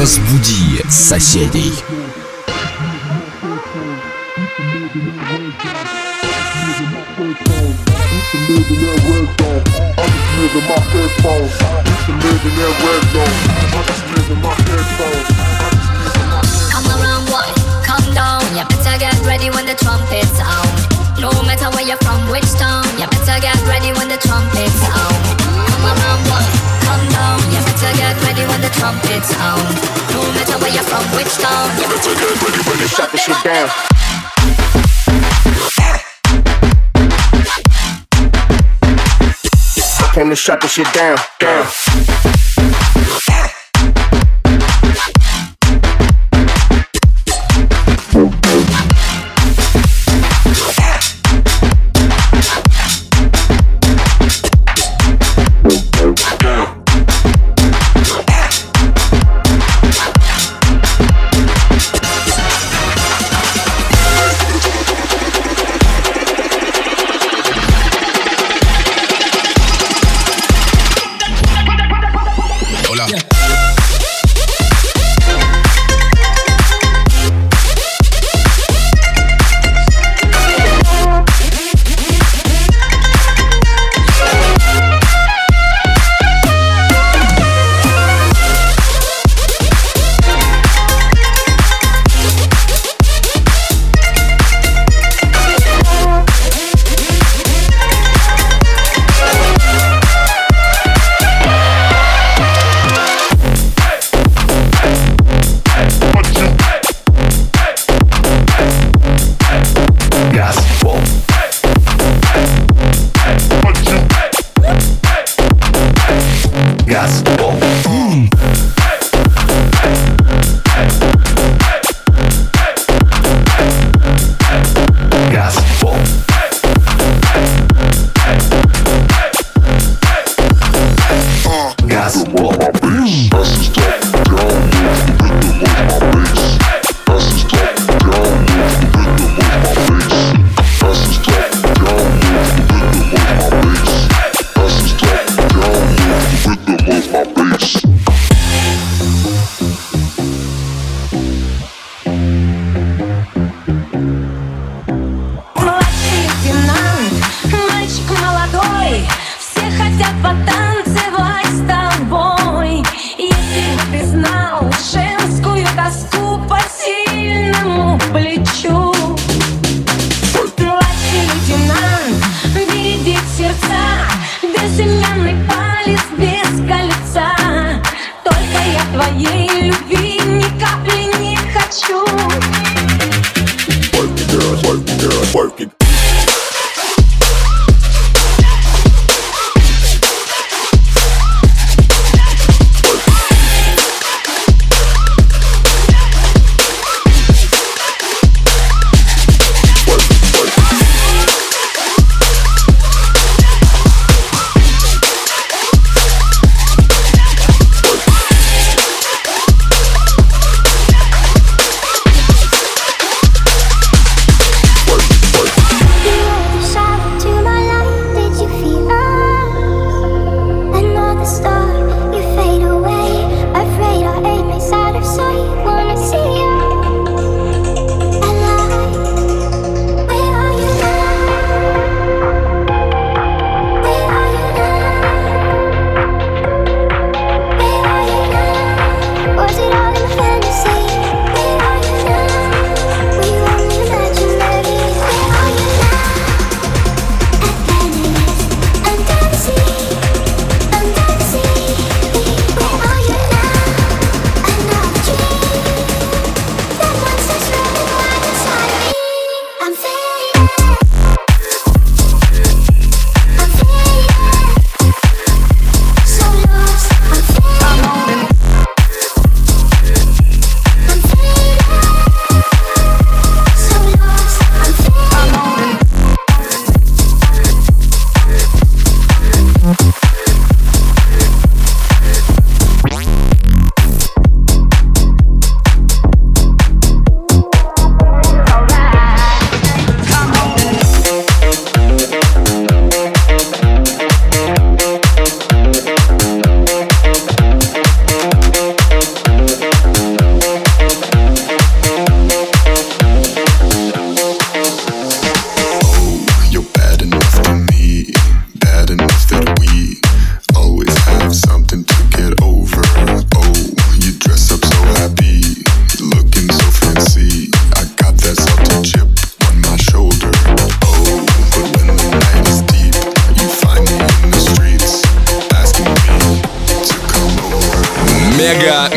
Разбуди соседей. You better get ready when the trumpet sound. No matter where you're from, which town. You better get ready when the trumpet sound. Come around, boy, come down. You better get ready when the trumpet sound. No matter where you're from, which town. You better get ready when they shut the shit down. I came to shut the shit down, down.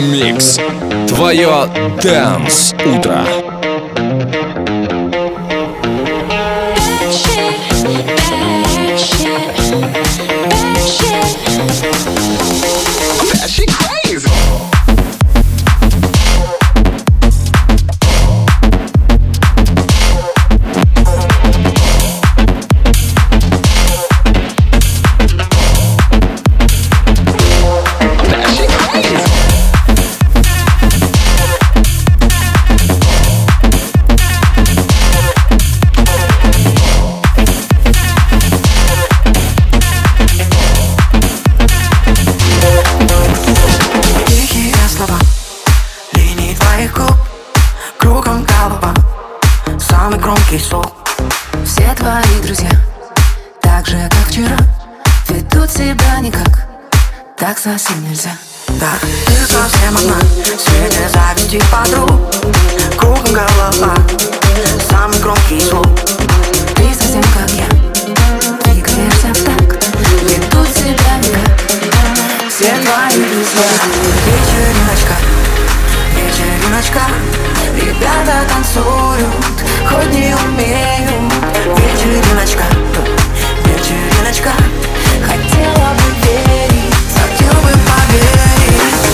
MegaMix. Твое Dance утро. Кругом голова, самый громкий шоу. Все твои друзья, так же как вчера, ведут себя никак, так совсем нельзя. Да, ты совсем одна, себе заведи подруг. Кругом голова, самый громкий шоу. Ты совсем как я, двигаешься в такт, ведут себя никак, все твои друзья. Вечериночка, вечериночка, ребята танцуют, хоть не умеют. Вечериночка, вечериночка, хотела бы верить, хотел бы поверить.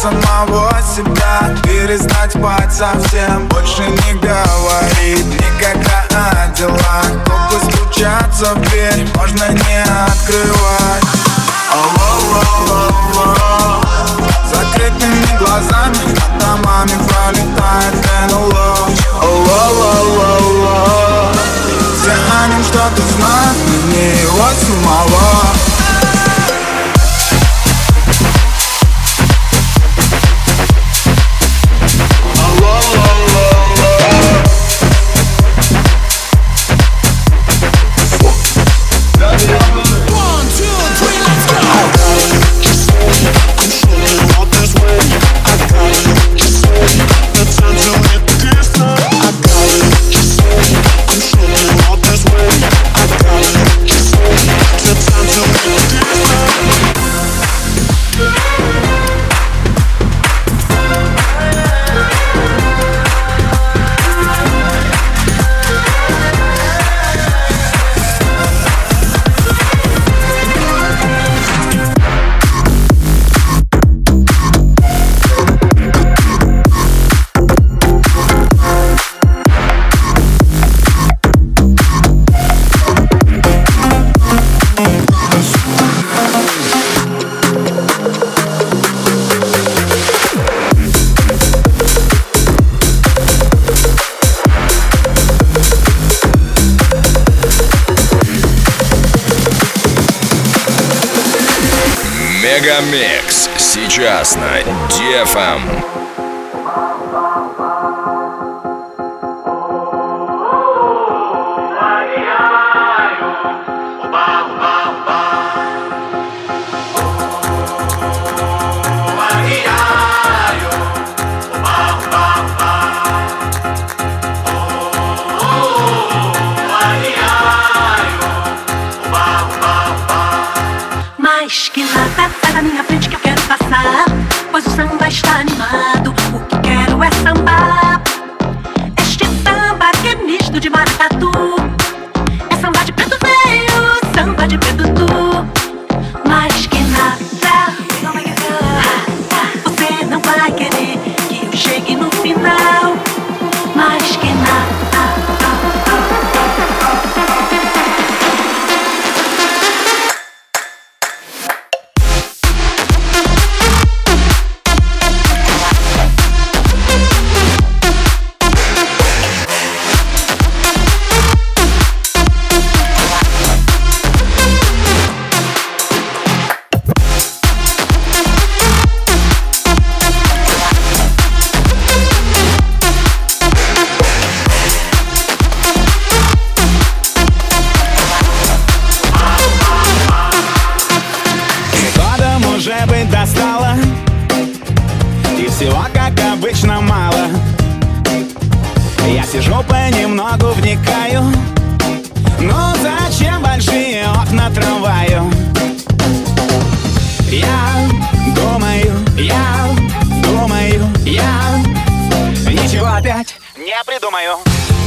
Самого себя перестать спать совсем, больше не говорить никогда о делах. Только стучаться в дверь можно не открывать. Алло, закрытыми глазами над домами пролетает НЛО. Алло, все о нем что-то знают, но не его самого. Мегамикс сейчас на DFM.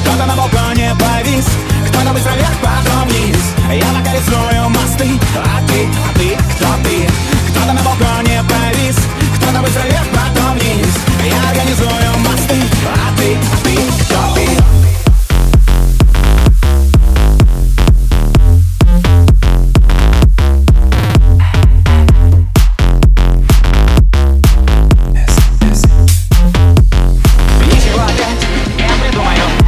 Кто-то на балконе повис, кто-то быстро вверх, потом вниз. Я пока рисую мосты, а ты, кто ты? Кто-то на балконе повис, кто-то быстро вверх, потом вниз. Я организую мосты, а ты, кто ты? Ничего опять не придумаю.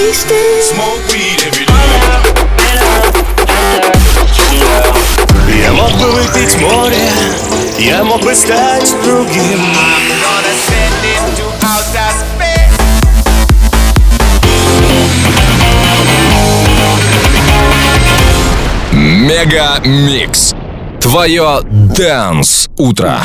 wasted. Smoke weed every day. Я мог бы выпить море, я мог бы стать другим. MegaMix. Твое Dance утро.